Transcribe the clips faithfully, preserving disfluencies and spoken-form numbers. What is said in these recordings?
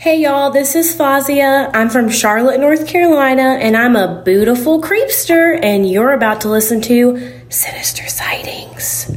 Hey y'all, this is Fazia. I'm from Charlotte, North Carolina, and I'm a beautiful creepster, and you're about to listen to Sinister Sightings.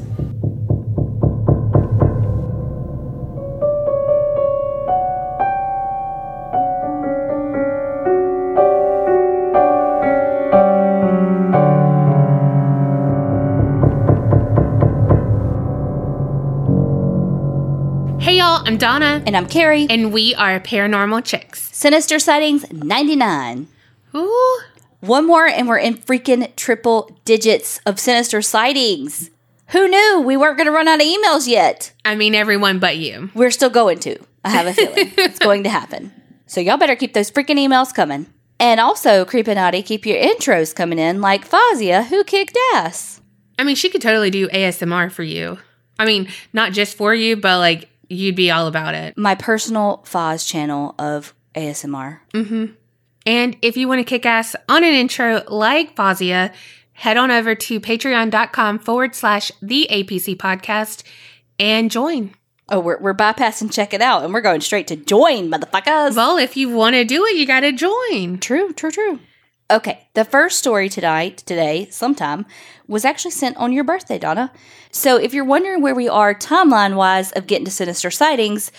I'm Donna. And I'm Carrie. And we are Paranormal Chicks. Sinister Sightings ninety-nine. Ooh. One more and we're in freaking triple digits of Sinister Sightings. Who knew we weren't going to run out of emails yet? I mean, everyone but you. We're still going to. I have a feeling. It's going to happen. So y'all better keep those freaking emails coming. And also, Creepinati, keep your intros coming in like Fazia, who kicked ass. I mean, she could totally do A S M R for you. I mean, not just for you, but like, you'd be all about it. My personal Foz channel of A S M R. Mm-hmm. And if you want to kick ass on an intro like Fazia, head on over to patreon.com forward slash the APC podcast and join. Oh, we're, we're bypassing check it out and we're going straight to join, motherfuckers. Well, if you want to do it, you got to join. True, true, true. Okay, the first story tonight, today, sometime, was actually sent on your birthday, Donna. So if you're wondering where we are timeline-wise of getting to Sinister Sightings,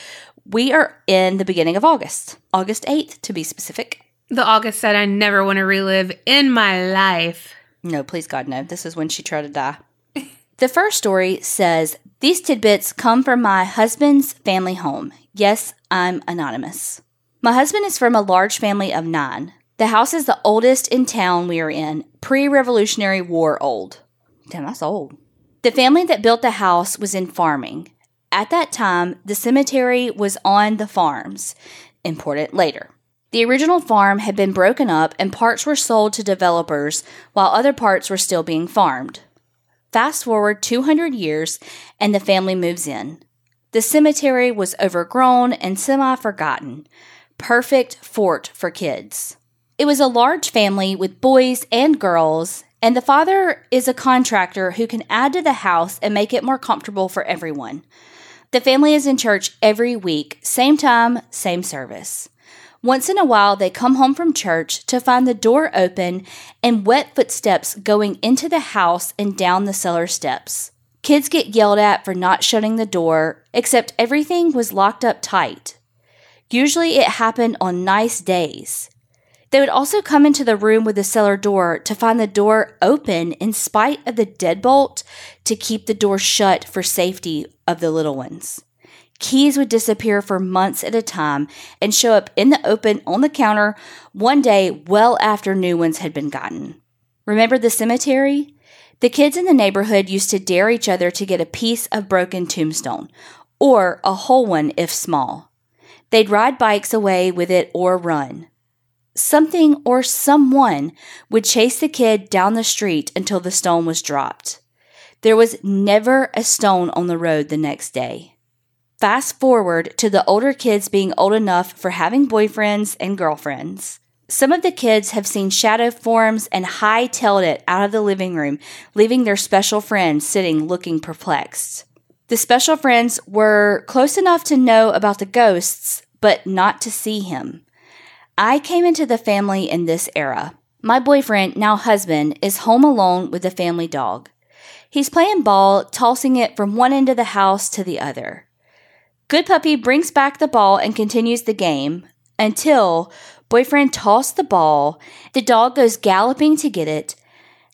we are in the beginning of August. August eighth, to be specific. The August that I never want to relive in my life. No, please God, no. This is when she tried to die. The first story says, these tidbits come from my husband's family home. Yes, I'm anonymous. My husband is from a large family of nine. The house is the oldest in town we are in, pre-Revolutionary War old. Damn, that's old. The family that built the house was in farming. At that time, the cemetery was on the farms. Important later. The original farm had been broken up and parts were sold to developers while other parts were still being farmed. Fast forward two hundred years and the family moves in. The cemetery was overgrown and semi-forgotten. Perfect fort for kids. It was a large family with boys and girls, and the father is a contractor who can add to the house and make it more comfortable for everyone. The family is in church every week, same time, same service. Once in a while, they come home from church to find the door open and wet footsteps going into the house and down the cellar steps. Kids get yelled at for not shutting the door, except everything was locked up tight. Usually it happened on nice days. They would also come into the room with the cellar door to find the door open in spite of the deadbolt to keep the door shut for safety of the little ones. Keys would disappear for months at a time and show up in the open on the counter one day well after new ones had been gotten. Remember the cemetery? The kids in the neighborhood used to dare each other to get a piece of broken tombstone, or a whole one if small. They'd ride bikes away with it or run. Something or someone would chase the kid down the street until the stone was dropped. There was never a stone on the road the next day. Fast forward to the older kids being old enough for having boyfriends and girlfriends. Some of the kids have seen shadow forms and high-tailed it out of the living room, leaving their special friends sitting looking perplexed. The special friends were close enough to know about the ghosts, but not to see him. I came into the family in this era. My boyfriend, now husband, is home alone with the family dog. He's playing ball, tossing it from one end of the house to the other. Good puppy brings back the ball and continues the game until boyfriend tossed the ball, the dog goes galloping to get it,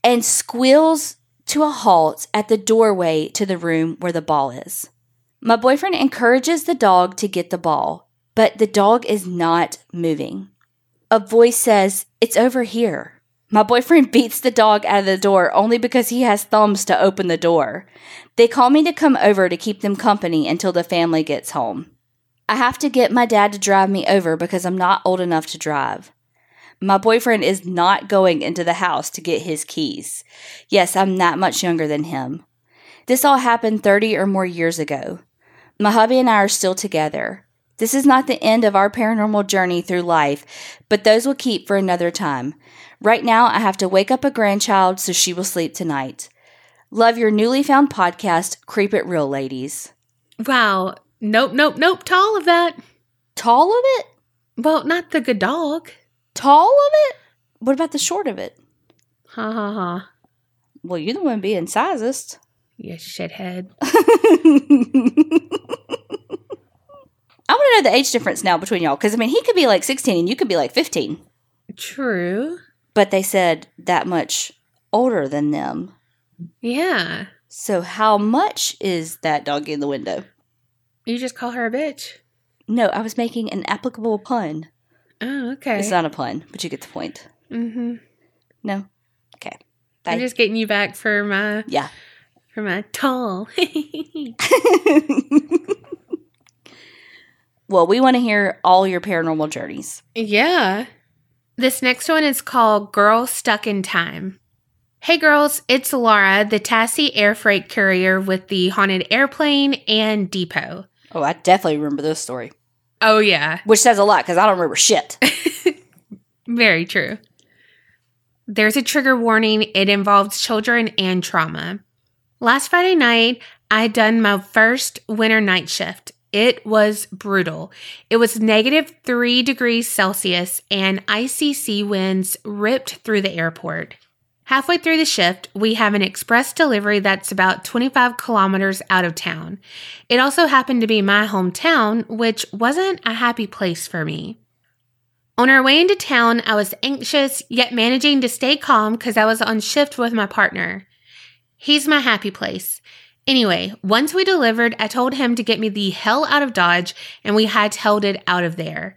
and squeals to a halt at the doorway to the room where the ball is. My boyfriend encourages the dog to get the ball. But the dog is not moving. A voice says, "It's over here." My boyfriend beats the dog out of the door only because he has thumbs to open the door. They call me to come over to keep them company until the family gets home. I have to get my dad to drive me over because I'm not old enough to drive. My boyfriend is not going into the house to get his keys. Yes, I'm that much younger than him. This all happened thirty or more years ago. My hubby and I are still together. This is not the end of our paranormal journey through life, but those will keep for another time. Right now, I have to wake up a grandchild so she will sleep tonight. Love your newly found podcast, Creep It Real Ladies. Wow. Nope, nope, nope to all of that. To all of it? Well, not the good dog. Tall of it? What about the short of it? Ha ha ha. Well, you're the one being sizest. You shithead. I want to know the age difference now between y'all. Because, I mean, he could be like sixteen and you could be like fifteen. True. But they said that much older than them. Yeah. So how much is that doggy in the window? You just call her a bitch. No, I was making an applicable pun. Oh, okay. It's not a pun, but you get the point. Mm-hmm. No? Okay. Bye. I'm just getting you back for my... Yeah. For my tall. Well, we want to hear all your paranormal journeys. Yeah. This next one is called Girl Stuck in Time. Hey, girls. It's Laura, the Tassie Air Freight Courier with the Haunted Airplane and Depot. Oh, I definitely remember this story. Oh, yeah. Which says a lot because I don't remember shit. Very true. There's a trigger warning. It involves children and trauma. Last Friday night, I done my first winter night shift. It was brutal. It was negative three degrees Celsius and I C C winds ripped through the airport. Halfway through the shift, we have an express delivery that's about twenty-five kilometers out of town. It also happened to be my hometown, which wasn't a happy place for me. On our way into town, I was anxious, yet managing to stay calm because I was on shift with my partner. He's my happy place. Anyway, once we delivered, I told him to get me the hell out of Dodge, and we hightailed it out of there.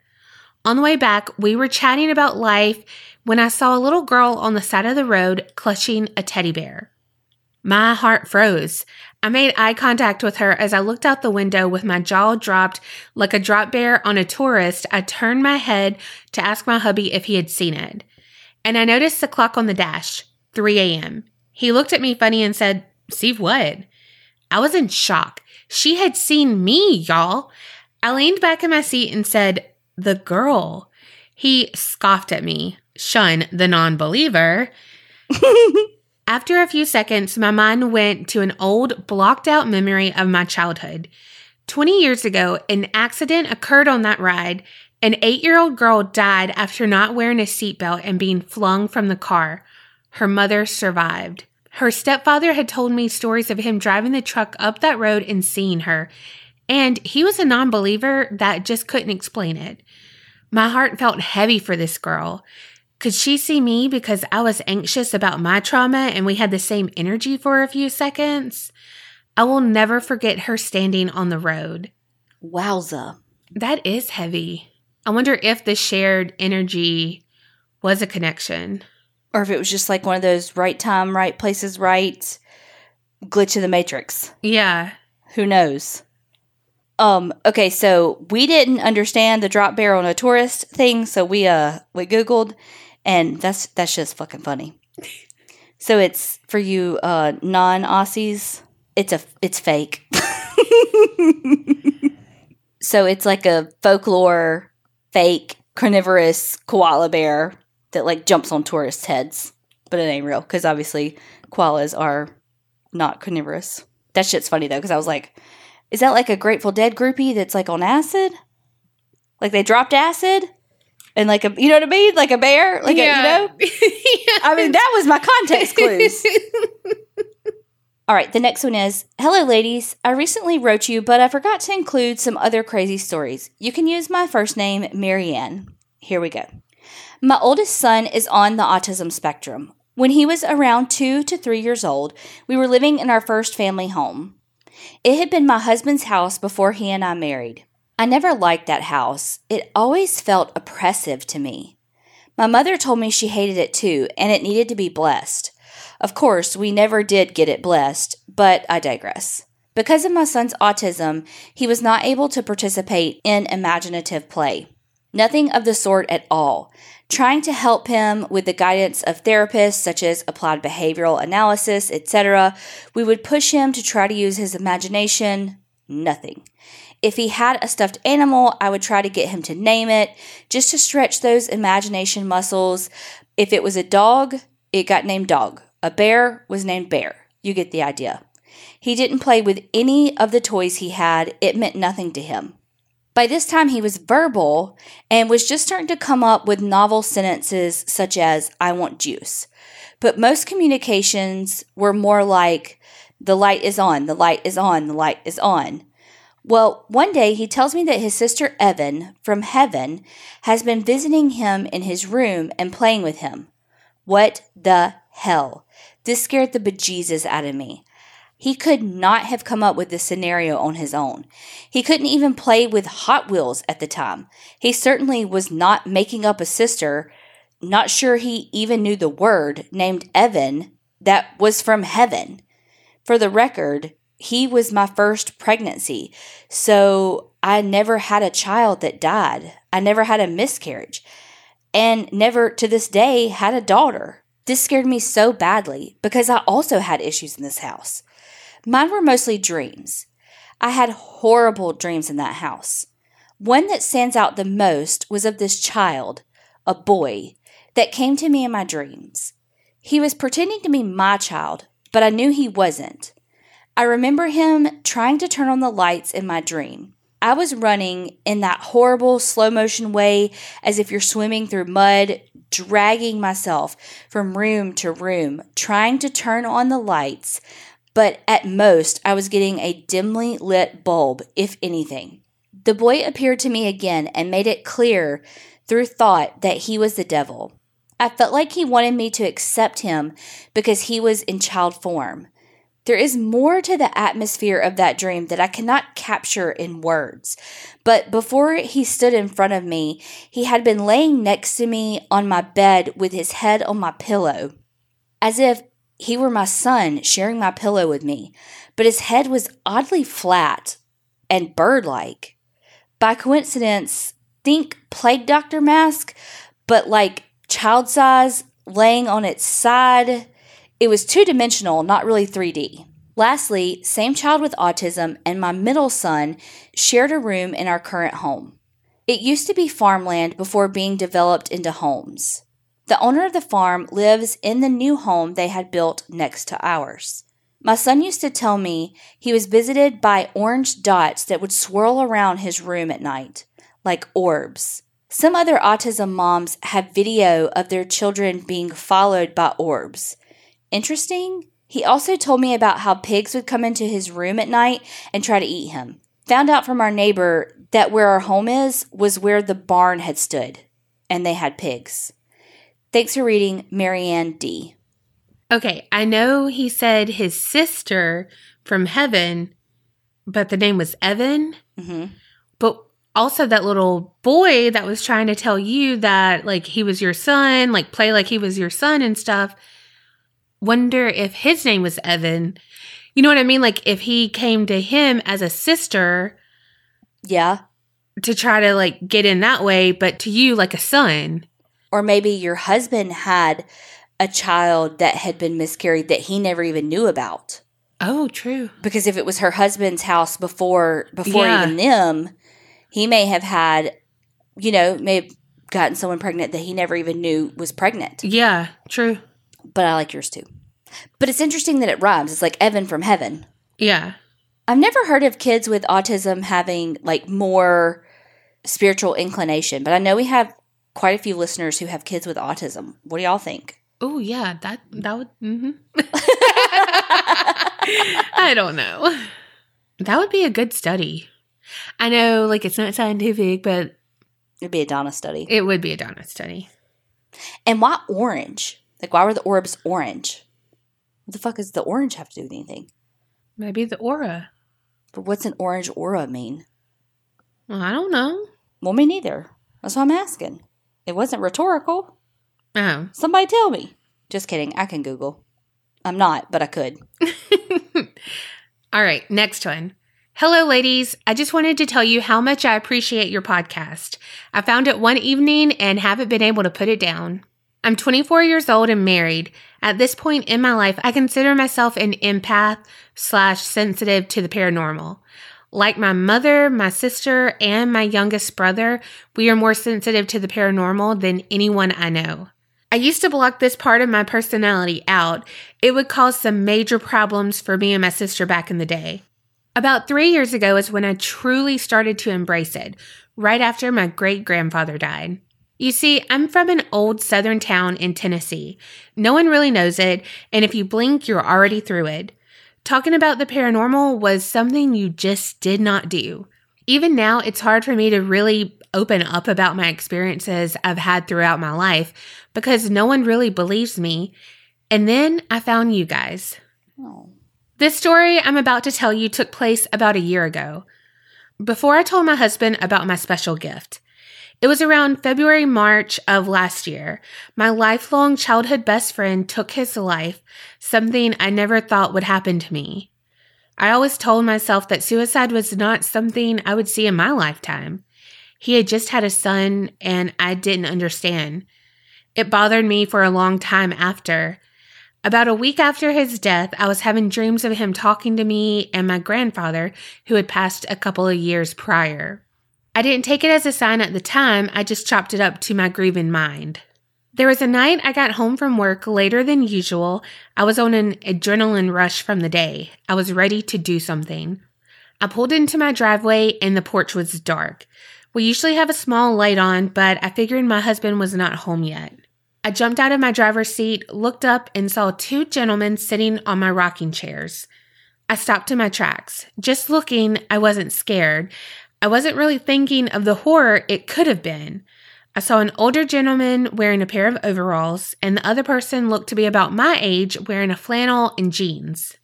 On the way back, we were chatting about life when I saw a little girl on the side of the road clutching a teddy bear. My heart froze. I made eye contact with her as I looked out the window with my jaw dropped like a drop bear on a tourist. I turned my head to ask my hubby if he had seen it. And I noticed the clock on the dash, three a.m. He looked at me funny and said, "See what?" I was in shock. She had seen me, y'all. I leaned back in my seat and said, "The girl." He scoffed at me. Shun the non-believer. After a few seconds, my mind went to an old, blocked-out memory of my childhood. twenty years ago, an accident occurred on that ride. An eight-year-old girl died after not wearing a seatbelt and being flung from the car. Her mother survived. Her stepfather had told me stories of him driving the truck up that road and seeing her, and he was a non-believer that just couldn't explain it. My heart felt heavy for this girl. Could she see me because I was anxious about my trauma and we had the same energy for a few seconds? I will never forget her standing on the road. Wowza. That is heavy. I wonder if the shared energy was a connection. Or if it was just like one of those right time, right places, right glitch in the matrix. Yeah. Who knows? Um, okay, so we didn't understand the drop bear on a tourist thing, so we uh we Googled. And that's that's just fucking funny. So it's for you uh, non-Aussies. It's a it's fake. So it's like a folklore fake carnivorous koala bear that like jumps on tourists' heads, but it ain't real because obviously koalas are not carnivorous. That shit's funny though because I was like, is that like a Grateful Dead groupie that's like on acid? Like they dropped acid. And like a, you know what I mean? Like a bear? Like yeah. a, you know? Yes. I mean, that was my context clues. All right, the next one is, hello ladies, I recently wrote you, but I forgot to include some other crazy stories. You can use my first name, Marianne. Here we go. My oldest son is on the autism spectrum. When he was around two to three years old, we were living in our first family home. It had been my husband's house before he and I married. I never liked that house. It always felt oppressive to me. My mother told me she hated it too, and it needed to be blessed. Of course, we never did get it blessed, but I digress. Because of my son's autism, he was not able to participate in imaginative play. Nothing of the sort at all. Trying to help him with the guidance of therapists such as applied behavioral analysis, et cetera, we would push him to try to use his imagination. Nothing. If he had a stuffed animal, I would try to get him to name it, just to stretch those imagination muscles. If it was a dog, it got named dog. A bear was named bear. You get the idea. He didn't play with any of the toys he had. It meant nothing to him. By this time, he was verbal and was just starting to come up with novel sentences such as, I want juice. But most communications were more like, the light is on, the light is on, the light is on. Well, one day he tells me that his sister Evan from heaven has been visiting him in his room and playing with him. What the hell? This scared the bejesus out of me. He could not have come up with this scenario on his own. He couldn't even play with Hot Wheels at the time. He certainly was not making up a sister, not sure he even knew the word, named Evan, that was from heaven. For the record, he was my first pregnancy, so I never had a child that died. I never had a miscarriage, and never to this day had a daughter. This scared me so badly because I also had issues in this house. Mine were mostly dreams. I had horrible dreams in that house. One that stands out the most was of this child, a boy, that came to me in my dreams. He was pretending to be my child, but I knew he wasn't. I remember him trying to turn on the lights in my dream. I was running in that horrible slow motion way as if you're swimming through mud, dragging myself from room to room, trying to turn on the lights, but at most I was getting a dimly lit bulb, if anything. The boy appeared to me again and made it clear through thought that he was the devil. I felt like he wanted me to accept him because he was in child form. There is more to the atmosphere of that dream that I cannot capture in words. But before he stood in front of me, he had been laying next to me on my bed with his head on my pillow, as if he were my son sharing my pillow with me. But his head was oddly flat and bird-like. By coincidence, think plague doctor mask, but like child size, laying on its side. It was two-dimensional, not really three D. Lastly, same child with autism and my middle son shared a room in our current home. It used to be farmland before being developed into homes. The owner of the farm lives in the new home they had built next to ours. My son used to tell me he was visited by orange dots that would swirl around his room at night, like orbs. Some other autism moms have video of their children being followed by orbs. Interesting. He also told me about how pigs would come into his room at night and try to eat him. Found out from our neighbor that where our home is was where the barn had stood, and they had pigs. Thanks for reading, Marianne D. Okay, I know he said his sister from heaven, but the name was Evan. Mm-hmm. But also that little boy that was trying to tell you that, like, he was your son, like, play like he was your son and stuff. Wonder if his name was Evan. You know what I mean? Like, if he came to him as a sister. Yeah. To try to, like, get in that way, but to you, like a son. Or maybe your husband had a child that had been miscarried that he never even knew about. Oh, true. Because if it was her husband's house before before yeah. even them, he may have had, you know, may have gotten someone pregnant that he never even knew was pregnant. Yeah, true. But I like yours too. But it's interesting that it rhymes. It's like Evan from heaven. Yeah. I've never heard of kids with autism having, like, more spiritual inclination. But I know we have quite a few listeners who have kids with autism. What do y'all think? Oh, yeah. That that would... Mm-hmm. I don't know. That would be a good study. I know, like, it's not scientific, but... It'd be a Donna study. It would be a Donna study. And why orange? Like, why were the orbs orange? What the fuck does the orange have to do with anything? Maybe the aura. But what's an orange aura mean? Well, I don't know. Well, me neither. That's why I'm asking. It wasn't rhetorical. Oh. Somebody tell me. Just kidding. I can Google. I'm not, but I could. All right. Next one. Hello, ladies. I just wanted to tell you how much I appreciate your podcast. I found it one evening and haven't been able to put it down. I'm twenty-four years old and married. At this point in my life, I consider myself an empath slash sensitive to the paranormal. Like my mother, my sister, and my youngest brother, we are more sensitive to the paranormal than anyone I know. I used to block this part of my personality out. It would cause some major problems for me and my sister back in the day. About three years ago is when I truly started to embrace it, right after my great-grandfather died. You see, I'm from an old southern town in Tennessee. No one really knows it, and if you blink, you're already through it. Talking about the paranormal was something you just did not do. Even now, it's hard for me to really open up about my experiences I've had throughout my life because no one really believes me. And then I found you guys. Oh. This story I'm about to tell you took place about a year ago, before I told my husband about my special gift. It was around February, March of last year. My lifelong childhood best friend took his life, something I never thought would happen to me. I always told myself that suicide was not something I would see in my lifetime. He had just had a son, and I didn't understand. It bothered me for a long time after. About a week after his death, I was having dreams of him talking to me and my grandfather, who had passed a couple of years prior. I didn't take it as a sign at the time, I just chopped it up to my grieving mind. There was a night I got home from work later than usual. I was on an adrenaline rush from the day. I was ready to do something. I pulled into my driveway and the porch was dark. We usually have a small light on, but I figured my husband was not home yet. I jumped out of my driver's seat, looked up, and saw two gentlemen sitting on my rocking chairs. I stopped in my tracks. Just looking, I wasn't scared. I wasn't really thinking of the horror it could have been. I saw an older gentleman wearing a pair of overalls, and the other person looked to be about my age wearing a flannel and jeans.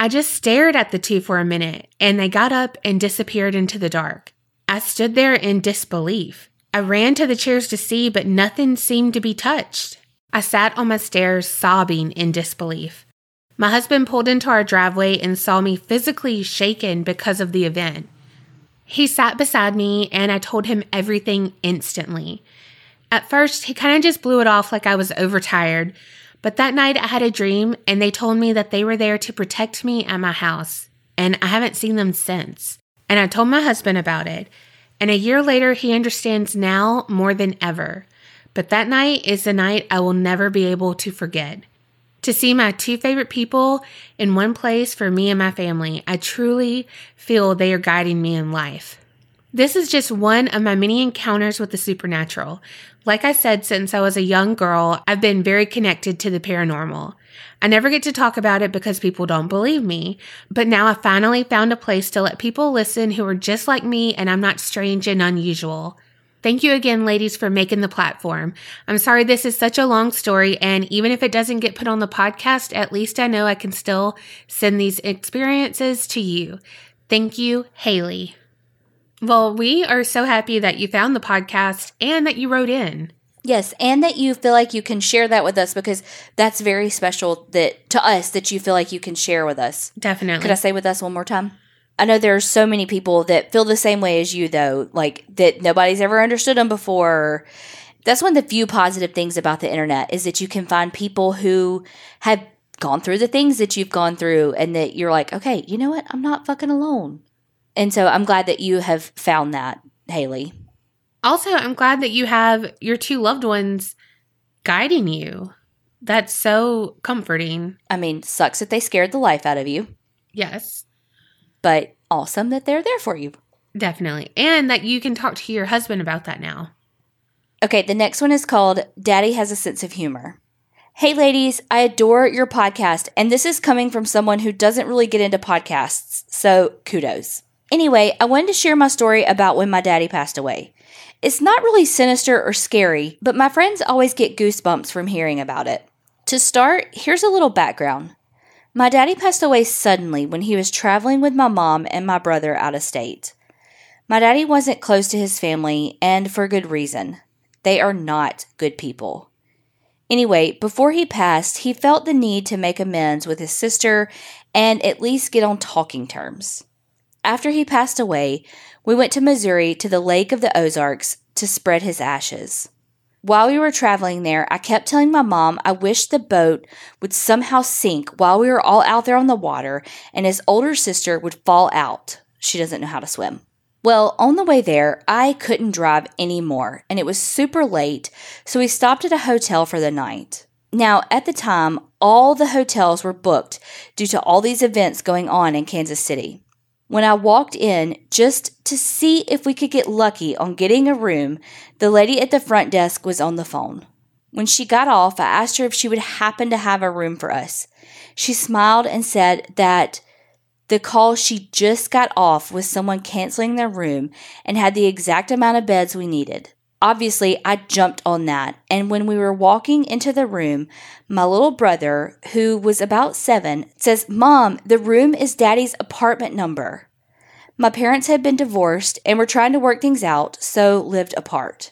I just stared at the two for a minute, and they got up and disappeared into the dark. I stood there in disbelief. I ran to the chairs to see, but nothing seemed to be touched. I sat on my stairs sobbing in disbelief. My husband pulled into our driveway and saw me physically shaken because of the event. He sat beside me and I told him everything instantly. At first, he kind of just blew it off like I was overtired, but that night I had a dream and they told me that they were there to protect me at my house, and I haven't seen them since. And I told my husband about it. And a year later, he understands now more than ever. But that night is the night I will never be able to forget. To see my two favorite people in one place for me and my family, I truly feel they are guiding me in life. This is just one of my many encounters with the supernatural. Like I said, since I was a young girl, I've been very connected to the paranormal. I never get to talk about it because people don't believe me, but now I finally found a place to let people listen who are just like me and I'm not strange and unusual. Thank you again, ladies, for making the platform. I'm sorry this is such a long story, and even if it doesn't get put on the podcast, at least I know I can still send these experiences to you. Thank you, Haley. Well, we are so happy that you found the podcast and that you wrote in. Yes, and that you feel like you can share that with us, because that's very special that to us that you feel like you can share with us. Definitely. Could I say with us one more time? I know there are so many people that feel the same way as you, though, like that nobody's ever understood them before. That's one of the few positive things about the internet is that you can find people who have gone through the things that you've gone through and that you're like, okay, you know what? I'm not fucking alone. And so I'm glad that you have found that, Haley. Also, I'm glad that you have your two loved ones guiding you. That's so comforting. I mean, sucks that they scared the life out of you. Yes. But awesome that they're there for you. Definitely. And that you can talk to your husband about that now. Okay, the next one is called Daddy Has a Sense of Humor. Hey, ladies, I adore your podcast. And this is coming from someone who doesn't really get into podcasts. So kudos. Anyway, I wanted to share my story about when my daddy passed away. It's not really sinister or scary, but my friends always get goosebumps from hearing about it. To start, here's a little background. My daddy passed away suddenly when he was traveling with my mom and my brother out of state. My daddy wasn't close to his family, and for good reason. They are not good people. Anyway, before he passed, he felt the need to make amends with his sister and at least get on talking terms. After he passed away, we went to Missouri to the Lake of the Ozarks to spread his ashes. While we were traveling there, I kept telling my mom I wished the boat would somehow sink while we were all out there on the water and his older sister would fall out. She doesn't know how to swim. Well, on the way there, I couldn't drive anymore, and it was super late, so we stopped at a hotel for the night. Now, at the time, all the hotels were booked due to all these events going on in Kansas City. When I walked in just to see if we could get lucky on getting a room, the lady at the front desk was on the phone. When she got off, I asked her if she would happen to have a room for us. She smiled and said that the call she just got off was someone canceling their room and had the exact amount of beds we needed. Obviously, I jumped on that, and when we were walking into the room, my little brother, who was about seven, says, "Mom, the room is Daddy's apartment number." My parents had been divorced and were trying to work things out, so lived apart.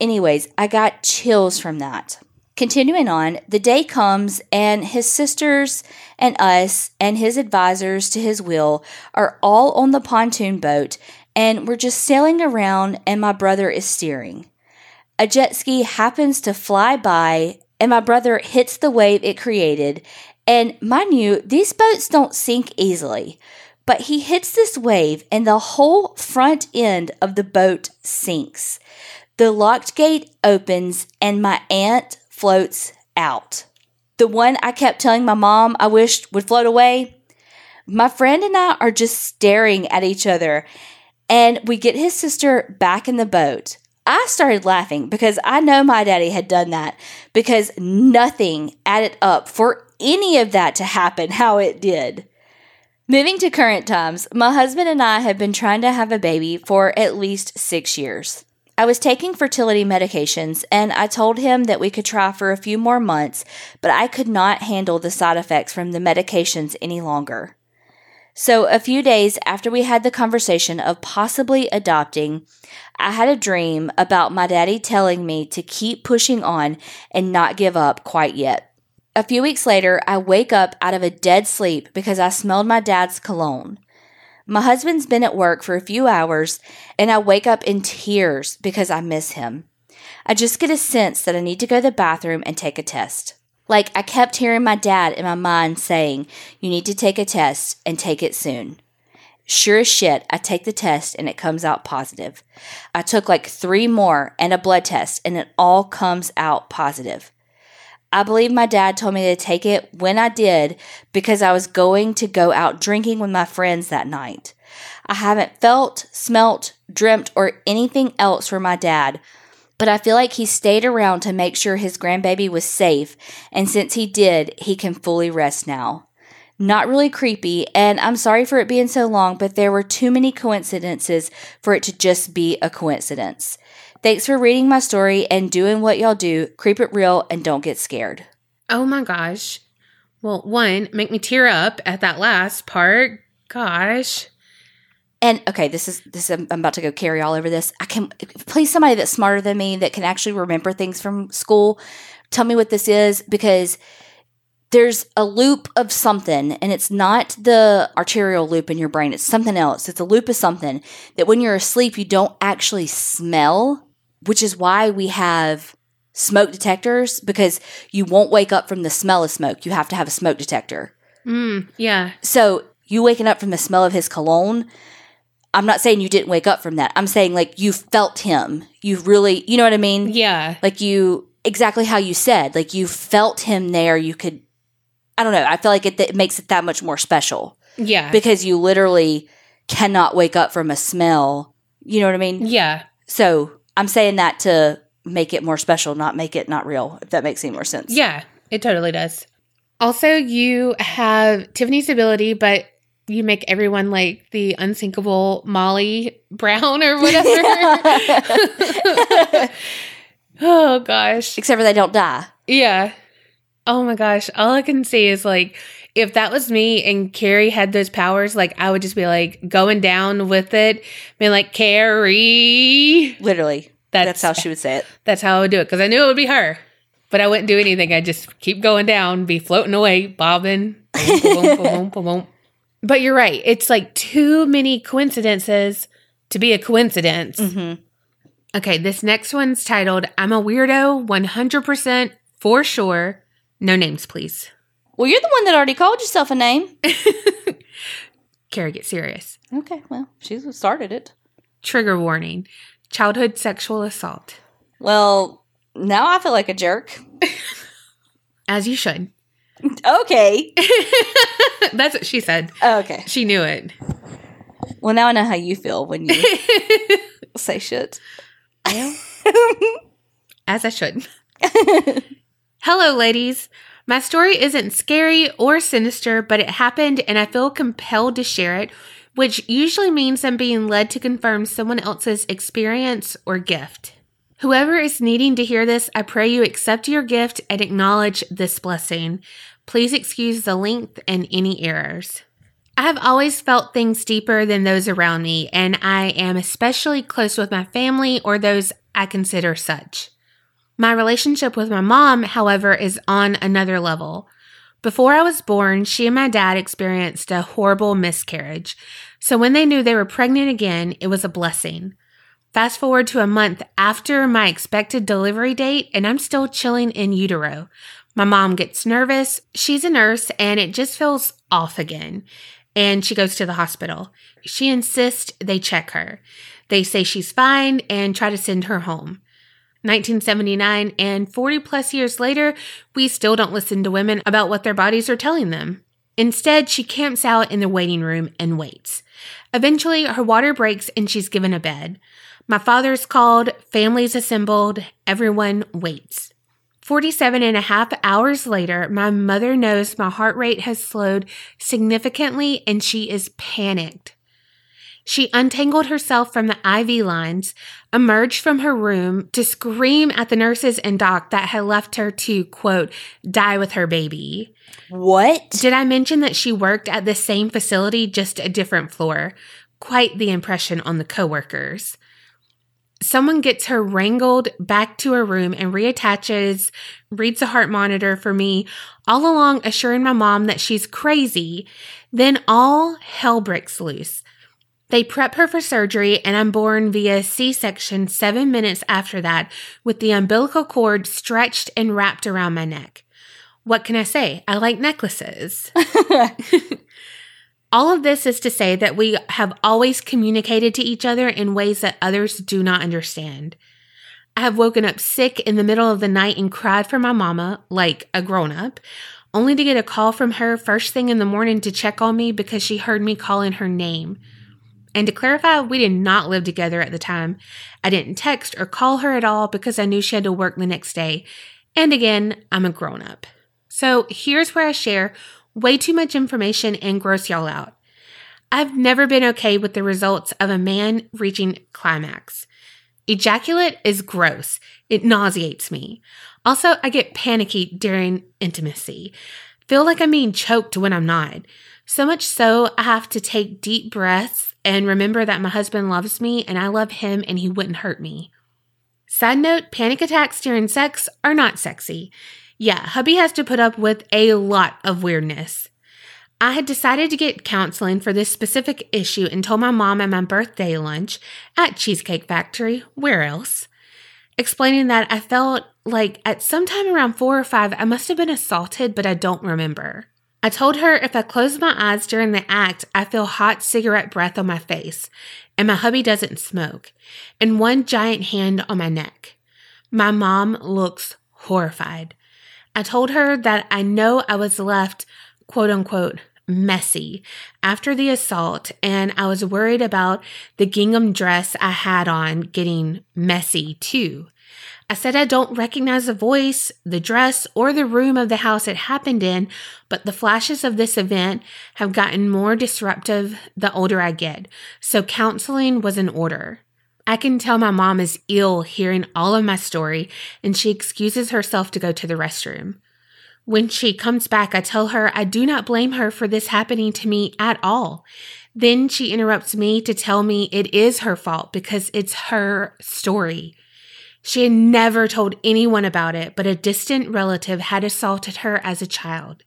Anyways, I got chills from that. Continuing on, the day comes and his sisters and us and his advisors to his will are all on the pontoon boat, and we're just sailing around and my brother is steering. A jet ski happens to fly by and my brother hits the wave it created. And mind you, these boats don't sink easily, but he hits this wave and the whole front end of the boat sinks. The locked gate opens and my aunt floats out. The one I kept telling my mom I wished would float away. My friend and I are just staring at each other, and we get his sister back in the boat. I started laughing because I know my daddy had done that, because nothing added up for any of that to happen how it did. Moving to current times, my husband and I have been trying to have a baby for at least six years. I was taking fertility medications, and I told him that we could try for a few more months, but I could not handle the side effects from the medications any longer. So a few days after we had the conversation of possibly adopting, I had a dream about my daddy telling me to keep pushing on and not give up quite yet. A few weeks later, I wake up out of a dead sleep because I smelled my dad's cologne. My husband's been at work for a few hours, and I wake up in tears because I miss him. I just get a sense that I need to go to the bathroom and take a test. Like, I kept hearing my dad in my mind saying, "You need to take a test and take it soon." Sure as shit, I take the test and it comes out positive. I took like three more and a blood test and it all comes out positive. I believe my dad told me to take it when I did because I was going to go out drinking with my friends that night. I haven't felt, smelt, dreamt, or anything else for my dad, but I feel like he stayed around to make sure his grandbaby was safe, and since he did, he can fully rest now. Not really creepy, and I'm sorry for it being so long, but there were too many coincidences for it to just be a coincidence. Thanks for reading my story and doing what y'all do. Creep it real and don't get scared. Oh my gosh. Well, one, make me tear up at that last part. Gosh. And okay, this is this. I'm about to go carry all over this. I can please somebody that's smarter than me that can actually remember things from school. Tell me what this is, because there's a loop of something, and it's not the arterial loop in your brain. It's something else. It's a loop of something that when you're asleep, you don't actually smell, which is why we have smoke detectors, because you won't wake up from the smell of smoke. You have to have a smoke detector. Mm, yeah. So you waking up from the smell of his cologne. I'm not saying you didn't wake up from that. I'm saying, like, you felt him. You really, you know what I mean? Yeah. Like, you, exactly how you said, like, you felt him there. You could, I don't know. I feel like it, it makes it that much more special. Yeah. Because you literally cannot wake up from a smell. You know what I mean? Yeah. So I'm saying that to make it more special, not make it not real, if that makes any more sense. Yeah, it totally does. Also, you have Tiffany's ability, but you make everyone like the unsinkable Molly Brown or whatever. Oh, gosh. Except for they don't die. Yeah. Oh, my gosh. All I can see is, like, if that was me and Carrie had those powers, like, I would just be, like, going down with it. Being like, Carrie. Literally. That's, that's how she would say it. That's how I would do it, because I knew it would be her. But I wouldn't do anything. I'd just keep going down, be floating away, bobbing. Boom, boom, boom, boom, boom. But you're right. It's like too many coincidences to be a coincidence. Mm-hmm. Okay, this next one's titled, "I'm a Weirdo, one hundred percent for sure. No names, please." Well, you're the one that already called yourself a name. Carrie, get serious. Okay, well, she started it. Trigger warning. Childhood sexual assault. Well, now I feel like a jerk. As you should. Okay. That's what she said. Oh, okay. She knew it. Well, now I know how you feel when you say shit. Well, as I should. Hello, ladies. My story isn't scary or sinister, but it happened and I feel compelled to share it, which usually means I'm being led to confirm someone else's experience or gift. Whoever is needing to hear this, I pray you accept your gift and acknowledge this blessing. Please excuse the length and any errors. I have always felt things deeper than those around me, and I am especially close with my family or those I consider such. My relationship with my mom, however, is on another level. Before I was born, she and my dad experienced a horrible miscarriage, so when they knew they were pregnant again, it was a blessing. Fast forward to a month after my expected delivery date, and I'm still chilling in utero. My mom gets nervous. She's a nurse, and it just feels off again. And she goes to the hospital. She insists they check her. They say she's fine and try to send her home. nineteen seventy-nine and forty plus years later, we still don't listen to women about what their bodies are telling them. Instead, she camps out in the waiting room and waits. Eventually, her water breaks and she's given a bed. My father's called, family's assembled, everyone waits. forty-seven and a half hours later, my mother knows my heart rate has slowed significantly and she is panicked. She untangled herself from the I V lines, emerged from her room to scream at the nurses and doc that had left her to, quote, die with her baby. What? Did I mention that she worked at the same facility, just a different floor? Quite the impression on the coworkers. Someone gets her wrangled back to her room and reattaches, reads a heart monitor for me, all along assuring my mom that she's crazy. Then all hell breaks loose. They prep her for surgery, and I'm born via C-section seven minutes after that with the umbilical cord stretched and wrapped around my neck. What can I say? I like necklaces. All of this is to say that we have always communicated to each other in ways that others do not understand. I have woken up sick in the middle of the night and cried for my mama, like a grown-up, only to get a call from her first thing in the morning to check on me because she heard me calling her name. And to clarify, we did not live together at the time. I didn't text or call her at all because I knew she had to work the next day. And again, I'm a grown-up. So here's where I share way too much information and gross y'all out. I've never been okay with the results of a man reaching climax. Ejaculate is gross. It nauseates me. Also, I get panicky during intimacy. Feel like I'm being choked when I'm not. So much so, I have to take deep breaths and remember that my husband loves me and I love him and he wouldn't hurt me. Side note, panic attacks during sex are not sexy. Yeah, hubby has to put up with a lot of weirdness. I had decided to get counseling for this specific issue and told my mom at my birthday lunch at Cheesecake Factory, where else, explaining that I felt like at some time around four or five, I must have been assaulted, but I don't remember. I told her if I close my eyes during the act, I feel hot cigarette breath on my face, and my hubby doesn't smoke, and one giant hand on my neck. My mom looks horrified. I told her that I know I was left, quote unquote, messy after the assault, and I was worried about the gingham dress I had on getting messy too. I said I don't recognize the voice, the dress, or the room of the house it happened in, but the flashes of this event have gotten more disruptive the older I get, so counseling was in order. I can tell my mom is ill hearing all of my story, and she excuses herself to go to the restroom. When she comes back, I tell her I do not blame her for this happening to me at all. Then she interrupts me to tell me it is her fault because it's her story. She had never told anyone about it, but a distant relative had assaulted her as a child.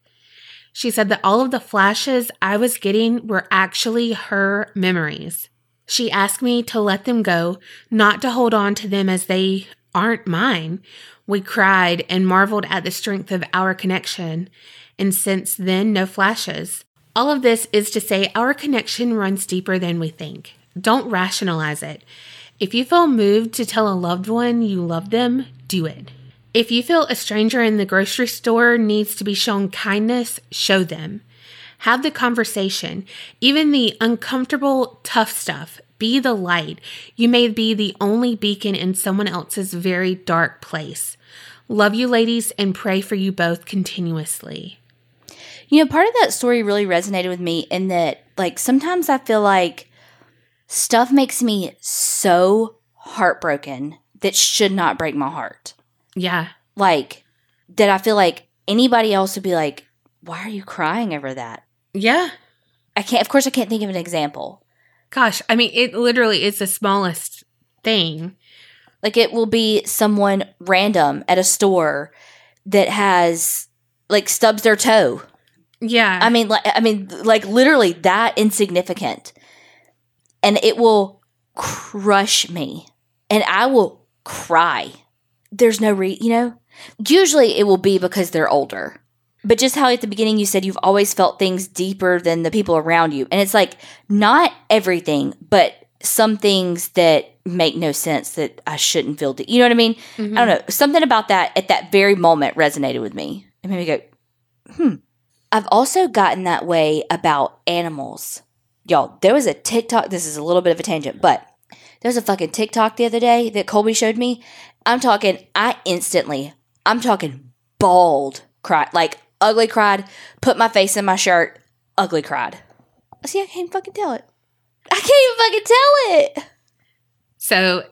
She said that all of the flashes I was getting were actually her memories. She asked me to let them go, not to hold on to them as they aren't mine. We cried and marveled at the strength of our connection, and since then, no flashes. All of this is to say our connection runs deeper than we think. Don't rationalize it. If you feel moved to tell a loved one you love them, do it. If you feel a stranger in the grocery store needs to be shown kindness, show them. Have the conversation. Even the uncomfortable, tough stuff. Be the light. You may be the only beacon in someone else's very dark place. Love you, ladies, and pray for you both continuously. You know, part of that story really resonated with me in that, like, sometimes I feel like stuff makes me so heartbroken that should not break my heart. Yeah. Like, that I feel like anybody else would be like, why are you crying over that? Yeah. I can't, of course, I can't think of an example. Gosh, I mean, it literally is the smallest thing. Like, it will be someone random at a store that has, like, stubs their toe. Yeah. I mean, like, I mean, like, literally that insignificant. And it will crush me. And I will cry. There's no re- you know? Usually it will be because they're older. But just how at the beginning you said you've always felt things deeper than the people around you. And it's like, not everything, but some things that make no sense that I shouldn't feel. De- you know what I mean? Mm-hmm. I don't know. Something about that at that very moment resonated with me. It made me go, hmm. I've also gotten that way about animals. Y'all, there was a TikTok. This is a little bit of a tangent, but there was a fucking TikTok the other day that Colby showed me. I'm talking, I instantly, I'm talking bald cried. Like, ugly cried, put my face in my shirt, ugly cried. See, I can't even fucking tell it. I can't even fucking tell it. So,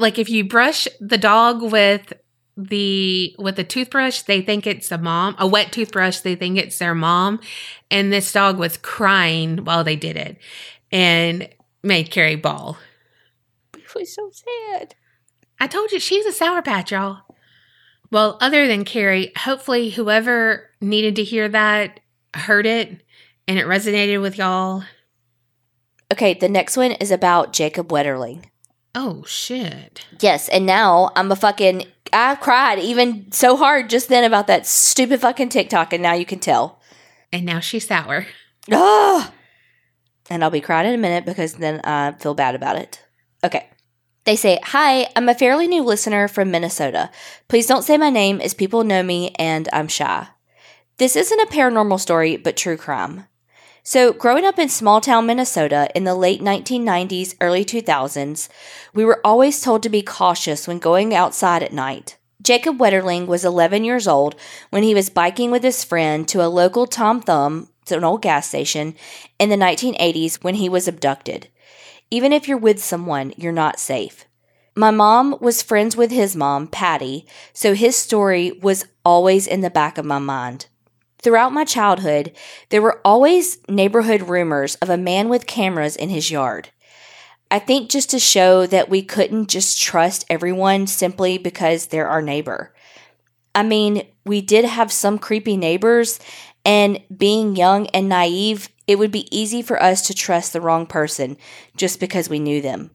like, if you brush the dog with the with a toothbrush, they think it's a mom. A wet toothbrush, they think it's their mom. And this dog was crying while they did it and made Carrie bawl. It was so sad. I told you, she's a Sour Patch, y'all. Well, other than Carrie, hopefully whoever needed to hear that heard it and it resonated with y'all. Okay, the next one is about Jacob Wetterling. Oh, shit. Yes, and now I'm a fucking... I cried even so hard just then about that stupid fucking TikTok, and now you can tell. And now she's sour. Oh! And I'll be crying in a minute because then I feel bad about it. Okay. They say, hi, I'm a fairly new listener from Minnesota. Please don't say my name as people know me and I'm shy. This isn't a paranormal story, but true crime. So growing up in small town Minnesota in the late nineteen nineties, early two thousands, we were always told to be cautious when going outside at night. Jacob Wetterling was eleven years old when he was biking with his friend to a local Tom Thumb, it's an old gas station, in the nineteen eighties when he was abducted. Even if you're with someone, you're not safe. My mom was friends with his mom, Patty, so his story was always in the back of my mind. Throughout my childhood, there were always neighborhood rumors of a man with cameras in his yard. I think just to show that we couldn't just trust everyone simply because they're our neighbor. I mean, we did have some creepy neighbors, and being young and naive, it would be easy for us to trust the wrong person just because we knew them.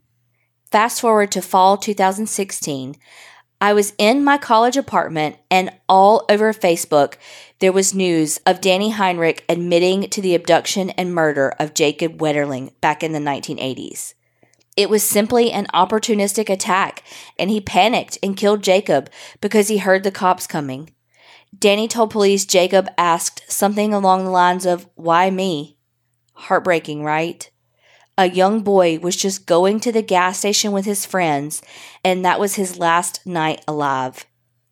Fast forward to fall two thousand sixteen. I was in my college apartment and all over Facebook, there was news of Danny Heinrich admitting to the abduction and murder of Jacob Wetterling back in the nineteen eighties. It was simply an opportunistic attack and he panicked and killed Jacob because he heard the cops coming. Danny told police Jacob asked something along the lines of, "Why me?" Heartbreaking, right? A young boy was just going to the gas station with his friends, and that was his last night alive.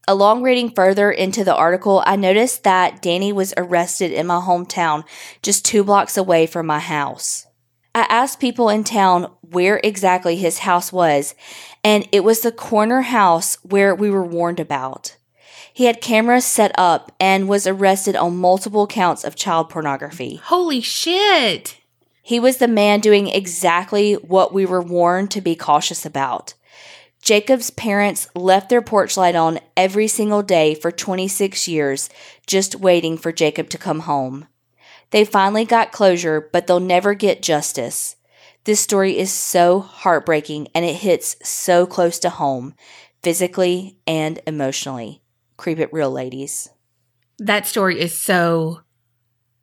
Along reading further into the article, I noticed that Danny was arrested in my hometown, just two blocks away from my house. I asked people in town where exactly his house was, and it was the corner house where we were warned about. He had cameras set up and was arrested on multiple counts of child pornography. Holy shit! He was the man doing exactly what we were warned to be cautious about. Jacob's parents left their porch light on every single day for twenty-six years, just waiting for Jacob to come home. They finally got closure, but they'll never get justice. This story is so heartbreaking and it hits so close to home, physically and emotionally. Creep it real, ladies. That story is so,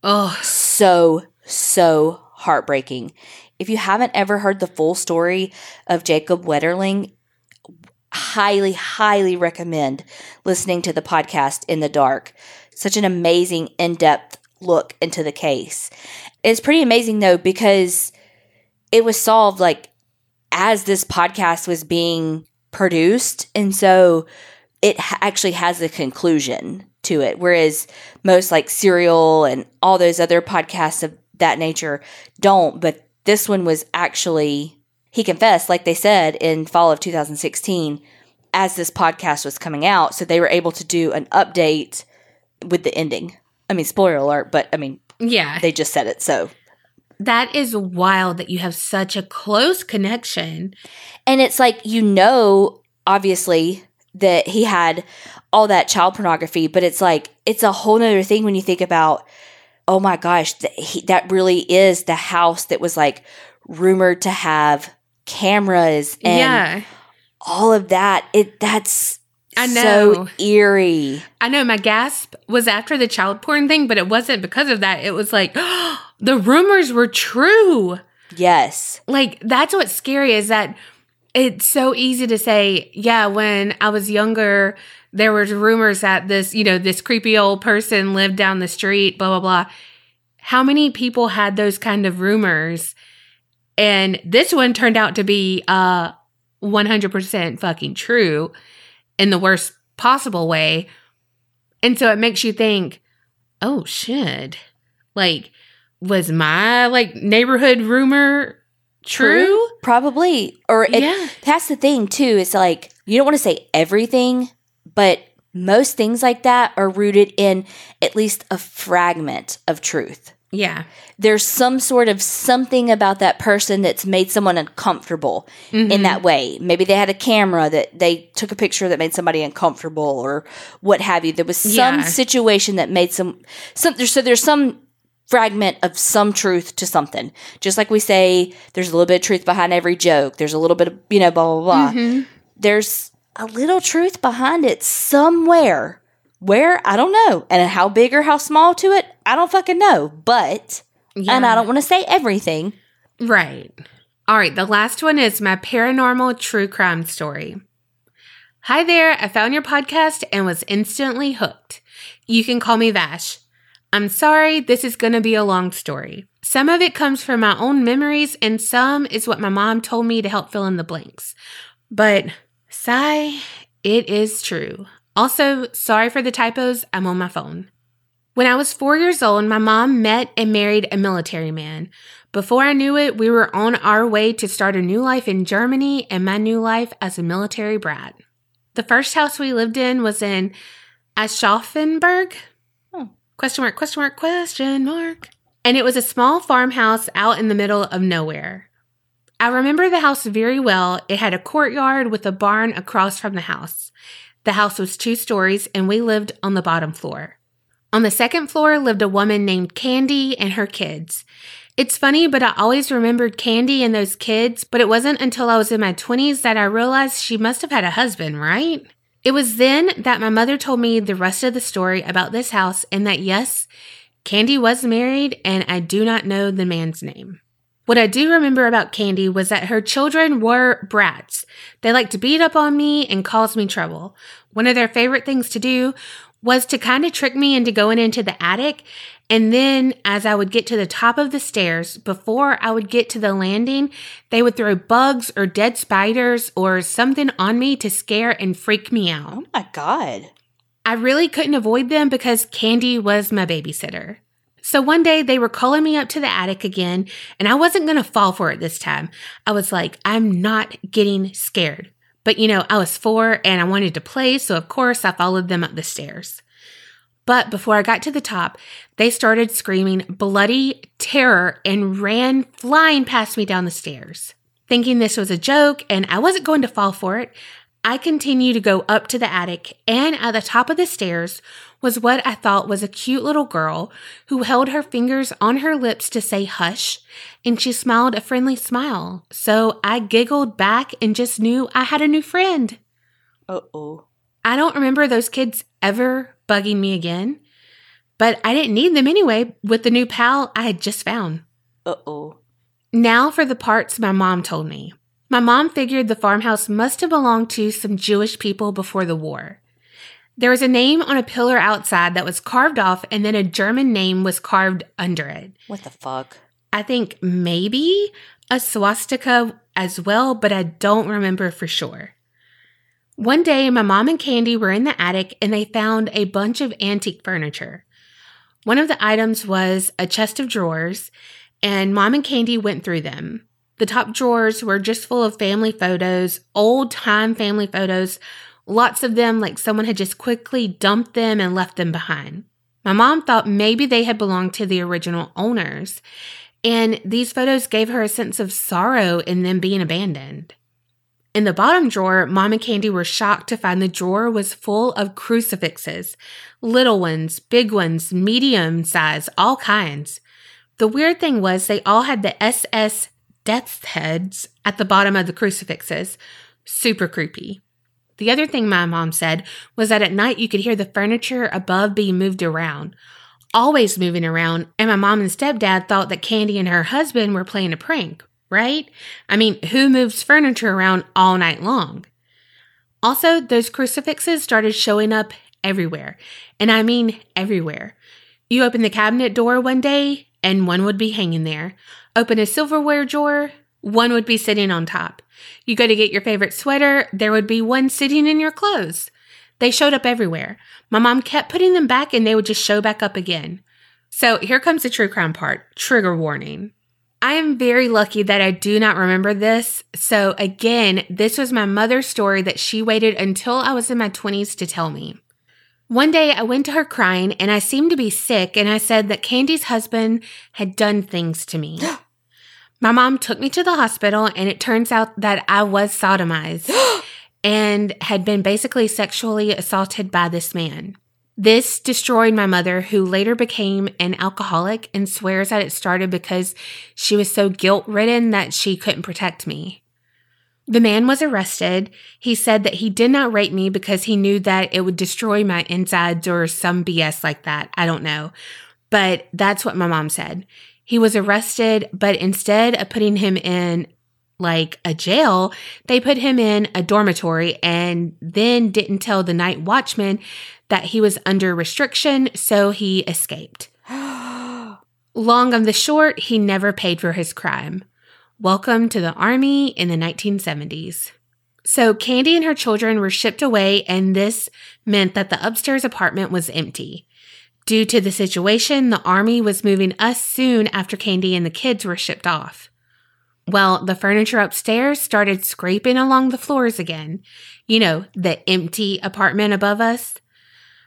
oh, so, so heartbreaking. If you haven't ever heard the full story of Jacob Wetterling, highly, highly recommend listening to the podcast In the Dark. Such an amazing, in-depth look into the case. It's pretty amazing, though, because it was solved, like, as this podcast was being produced. And so it ha- actually has a conclusion to it, whereas most, like, Serial and all those other podcasts of that nature don't. But this one was actually, he confessed, like they said, in fall of two thousand sixteen, as this podcast was coming out. So they were able to do an update with the ending. I mean, spoiler alert, but I mean, yeah, they just said it. So that is wild that you have such a close connection. And it's like, you know, obviously that he had all that child pornography, but it's like, it's a whole nother thing when you think about, oh my gosh, th- he, that really is the house that was, like, rumored to have cameras and yeah. all of that. It that's I know. So eerie. I know. My gasp was after the child porn thing, but it wasn't because of that. It was like, oh, the rumors were true. Yes. Like, that's what's scary, is that it's so easy to say, yeah, when I was younger, there were rumors that this, you know, this creepy old person lived down the street, blah, blah, blah. How many people had those kind of rumors? And this one turned out to be uh, one hundred percent fucking true in the worst possible way. And so it makes you think, oh, shit. Like, was my, like, neighborhood rumor true? true? Probably. Or it, yeah. That's the thing, too. It's like, you don't want to say everything, but most things like that are rooted in at least a fragment of truth. Yeah. There's some sort of something about that person that's made someone uncomfortable mm-hmm. in that way. Maybe they had a camera that they took a picture that made somebody uncomfortable or what have you. There was some yeah. situation that made some, some – so there's some fragment of some truth to something. Just like we say, there's a little bit of truth behind every joke. There's a little bit of, you know, blah, blah, blah. Mm-hmm. There's a little truth behind it somewhere. Where? I don't know. And how big or how small to it? I don't fucking know. But, yeah. and I don't want to say everything. Right. All right. The last one is my paranormal true crime story. Hi there. I found your podcast and was instantly hooked. You can call me Vash. I'm sorry. This is going to be a long story. Some of it comes from my own memories and some is what my mom told me to help fill in the blanks. But, sigh, it is true. Also, sorry for the typos, I'm on my phone. When I was four years old, my mom met and married a military man. Before I knew it, we were on our way to start a new life in Germany and my new life as a military brat. The first house we lived in was in Aschaffenburg? Oh. Question mark, question mark, question mark. And it was a small farmhouse out in the middle of nowhere. I remember the house very well. It had a courtyard with a barn across from the house. The house was two stories, and we lived on the bottom floor. On the second floor lived a woman named Candy and her kids. It's funny, but I always remembered Candy and those kids, but it wasn't until I was in my twenties that I realized she must have had a husband, right? It was then that my mother told me the rest of the story about this house and that, yes, Candy was married, and I do not know the man's name. What I do remember about Candy was that her children were brats. They liked to beat up on me and cause me trouble. One of their favorite things to do was to kind of trick me into going into the attic, and then as I would get to the top of the stairs, before I would get to the landing, they would throw bugs or dead spiders or something on me to scare and freak me out. Oh my God. I really couldn't avoid them because Candy was my babysitter. So one day they were calling me up to the attic again, and I wasn't going to fall for it this time. I was like, I'm not getting scared. But, you know, I was four and I wanted to play, so of course I followed them up the stairs. But before I got to the top, they started screaming bloody terror and ran flying past me down the stairs. Thinking this was a joke and I wasn't going to fall for it, I continued to go up to the attic, and at the top of the stairs was what I thought was a cute little girl who held her fingers on her lips to say hush, and she smiled a friendly smile. So I giggled back and just knew I had a new friend. Uh-oh. I don't remember those kids ever bugging me again, but I didn't need them anyway with the new pal I had just found. Uh-oh. Now for the parts my mom told me. My mom figured the farmhouse must have belonged to some Jewish people before the war. There was a name on a pillar outside that was carved off, and then a German name was carved under it. What the fuck? I think maybe a swastika as well, but I don't remember for sure. One day, my mom and Candy were in the attic, and they found a bunch of antique furniture. One of the items was a chest of drawers, and Mom and Candy went through them. The top drawers were just full of family photos, old-time family photos. Lots of them, like someone had just quickly dumped them and left them behind. My mom thought maybe they had belonged to the original owners, and these photos gave her a sense of sorrow in them being abandoned. In the bottom drawer, Mom and Candy were shocked to find the drawer was full of crucifixes, little ones, big ones, medium size, all kinds. The weird thing was they all had the S S death's heads at the bottom of the crucifixes. Super creepy. The other thing my mom said was that at night you could hear the furniture above being moved around, always moving around, and my mom and stepdad thought that Candy and her husband were playing a prank, right? I mean, who moves furniture around all night long? Also, those crucifixes started showing up everywhere, and I mean everywhere. You open the cabinet door one day, and one would be hanging there. Open a silverware drawer, one would be sitting on top. You go to get your favorite sweater, there would be one sitting in your clothes. They showed up everywhere. My mom kept putting them back and they would just show back up again. So here comes the true crime part. Trigger warning. I am very lucky that I do not remember this. So again, this was my mother's story that she waited until I was in my twenties to tell me. One day I went to her crying and I seemed to be sick, and I said that Candy's husband had done things to me. My mom took me to the hospital, and it turns out that I was sodomized and had been basically sexually assaulted by this man. This destroyed my mother, who later became an alcoholic and swears that it started because she was so guilt-ridden that she couldn't protect me. The man was arrested. He said that he did not rape me because he knew that it would destroy my insides or some B S like that. I don't know. But that's what my mom said. He was arrested, but instead of putting him in, like, a jail, they put him in a dormitory and then didn't tell the night watchman that he was under restriction, so he escaped. Long of the short, he never paid for his crime. Welcome to the Army in the nineteen seventies. So Candy and her children were shipped away, and this meant that the upstairs apartment was empty. Due to the situation, the Army was moving us soon after Candy and the kids were shipped off. Well, the furniture upstairs started scraping along the floors again. You know, the empty apartment above us.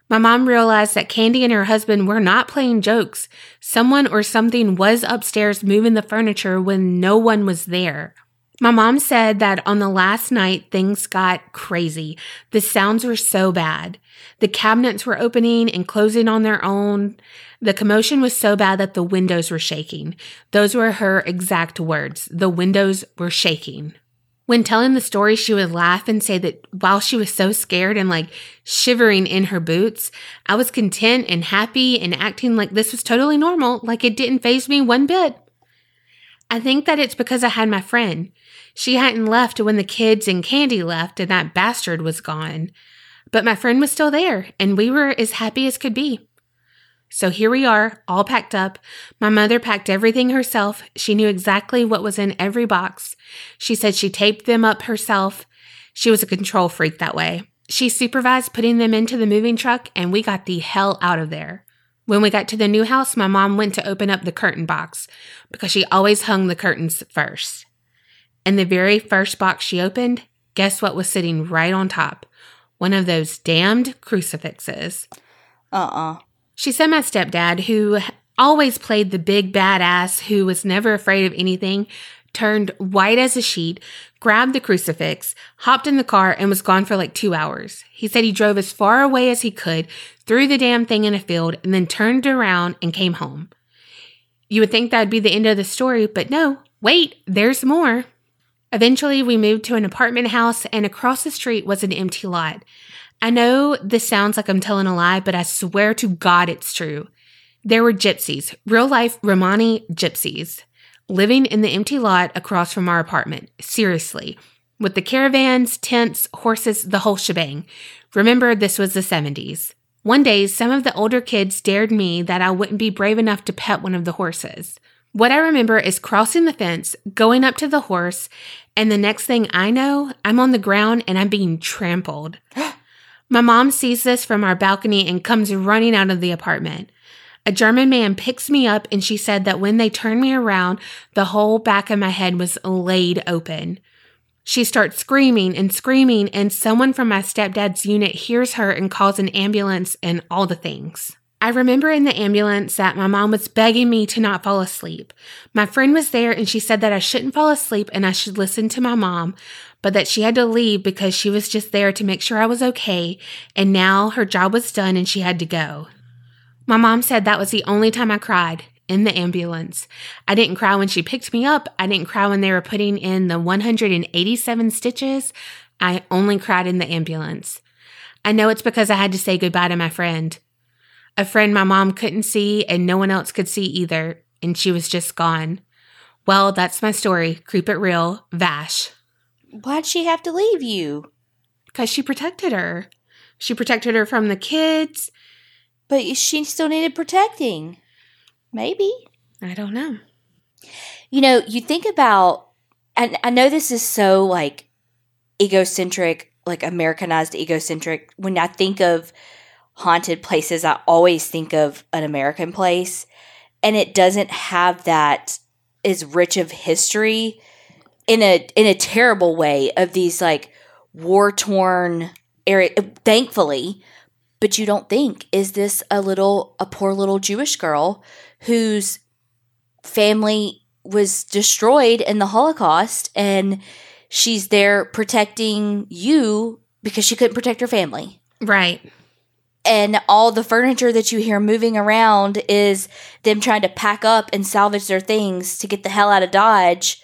My mom realized that Candy and her husband were not playing jokes. Someone or something was upstairs moving the furniture when no one was there. My mom said that on the last night, things got crazy. The sounds were so bad. The cabinets were opening and closing on their own. The commotion was so bad that the windows were shaking. Those were her exact words. The windows were shaking. When telling the story, she would laugh and say that while she was so scared and like shivering in her boots, I was content and happy and acting like this was totally normal, like it didn't faze me one bit. I think that it's because I had my friend. She hadn't left when the kids and Candy left and that bastard was gone. But my friend was still there, and we were as happy as could be. So here we are, all packed up. My mother packed everything herself. She knew exactly what was in every box. She said she taped them up herself. She was a control freak that way. She supervised putting them into the moving truck, and we got the hell out of there. When we got to the new house, my mom went to open up the curtain box because she always hung the curtains first. And the very first box she opened, guess what was sitting right on top? One of those damned crucifixes. Uh-uh. She said my stepdad, who always played the big badass who was never afraid of anything, turned white as a sheet, grabbed the crucifix, hopped in the car, and was gone for like two hours. He said he drove as far away as he could, threw the damn thing in a field, and then turned around and came home. You would think that would be the end of the story, but no, wait, there's more. Eventually, we moved to an apartment house, and across the street was an empty lot. I know this sounds like I'm telling a lie, but I swear to God it's true. There were gypsies, real-life Romani gypsies, living in the empty lot across from our apartment. Seriously, with the caravans, tents, horses, the whole shebang. Remember, this was the seventies. One day, some of the older kids dared me that I wouldn't be brave enough to pet one of the horses. What I remember is crossing the fence, going up to the horse, and the next thing I know, I'm on the ground and I'm being trampled. My mom sees this from our balcony and comes running out of the apartment. A German man picks me up, and she said that when they turned me around, the whole back of my head was laid open. She starts screaming and screaming, and someone from my stepdad's unit hears her and calls an ambulance and all the things. I remember in the ambulance that my mom was begging me to not fall asleep. My friend was there, and she said that I shouldn't fall asleep and I should listen to my mom, but that she had to leave because she was just there to make sure I was okay, and now her job was done and she had to go. My mom said that was the only time I cried, in the ambulance. I didn't cry when she picked me up. I didn't cry when they were putting in the one hundred eighty-seven stitches. I only cried in the ambulance. I know it's because I had to say goodbye to my friend. A friend my mom couldn't see and no one else could see either, and she was just gone. Well, that's my story. Creep it real. Vash. Why'd she have to leave you? Because she protected her. She protected her from the kids. But she still needed protecting. Maybe. I don't know. You know, you think about, and I know this is so like egocentric, like Americanized egocentric. When I think of haunted places, I always think of an American place, and it doesn't have that as rich of history in a in a terrible way of these like war-torn area. Thankfully, but you don't think, is this a little a poor little Jewish girl whose family was destroyed in the Holocaust, and she's there protecting you because she couldn't protect her family. Right. And all the furniture that you hear moving around is them trying to pack up and salvage their things to get the hell out of Dodge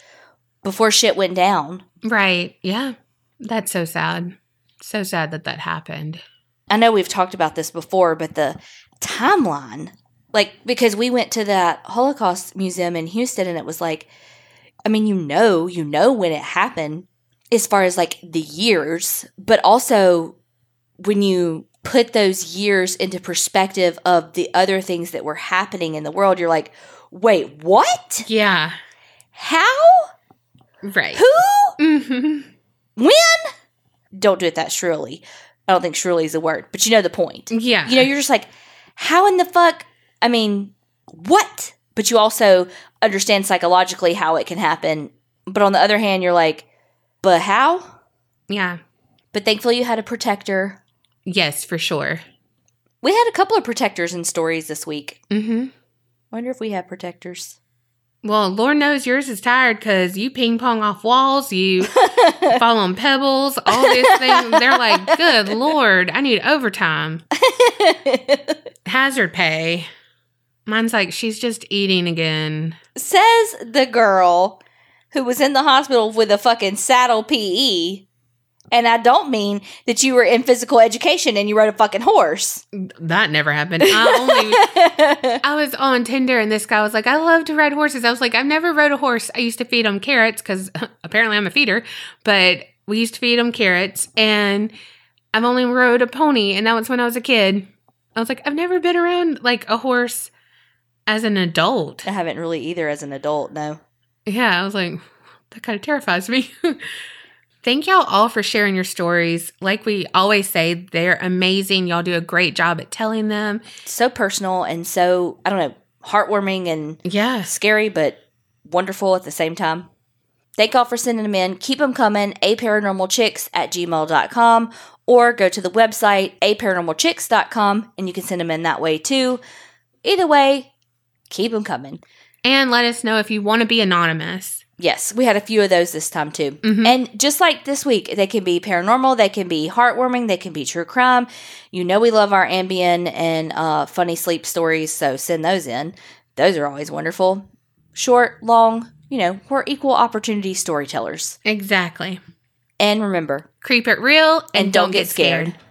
before shit went down. Right. Yeah. That's so sad. So sad that that happened. I know we've talked about this before, but the timeline, like, because we went to that Holocaust museum in Houston, and it was like, I mean, you know, you know when it happened as far as like the years, but also when you put those years into perspective of the other things that were happening in the world, you're like, wait, what? Yeah. How? Right. Who? Mm-hmm. When? Don't do it that shrilly. I don't think shrilly is a word, but you know the point. Yeah. You know, you're just like, how in the fuck? I mean, what? But you also understand psychologically how it can happen. But on the other hand, you're like, but how? Yeah. But thankfully you had a protector. Yes, for sure. We had a couple of protectors in stories this week. Mm-hmm. Wonder if we have protectors. Well, Lord knows yours is tired because you ping-pong off walls, you fall on pebbles, all these things. They're like, good Lord, I need overtime. Hazard pay. Mine's like, she's just eating again. Says the girl who was in the hospital with a fucking saddle P E. And I don't mean that you were in physical education and you rode a fucking horse. That never happened. I only, I was on Tinder and this guy was like, I love to ride horses. I was like, I've never rode a horse. I used to feed them carrots because apparently I'm a feeder, but we used to feed them carrots, and I've only rode a pony, and that was when I was a kid. I was like, I've never been around like a horse as an adult. I haven't really either as an adult, no. Yeah, I was like, that kind of terrifies me. Thank y'all all for sharing your stories. Like we always say, they're amazing. Y'all do a great job at telling them. So personal and so, I don't know, heartwarming and yeah, scary, but wonderful at the same time. Thank y'all for sending them in. Keep them coming. a paranormal chicks at gmail dot com, or go to the website a paranormal chicks dot com and you can send them in that way too. Either way, keep them coming. And let us know if you want to be anonymous. Yes, we had a few of those this time, too. Mm-hmm. And just like this week, they can be paranormal, they can be heartwarming, they can be true crime. You know we love our ambient and uh, funny sleep stories, so send those in. Those are always wonderful. Short, long, you know, we're equal opportunity storytellers. Exactly. And remember, creep it real and, and don't, don't get scared. scared.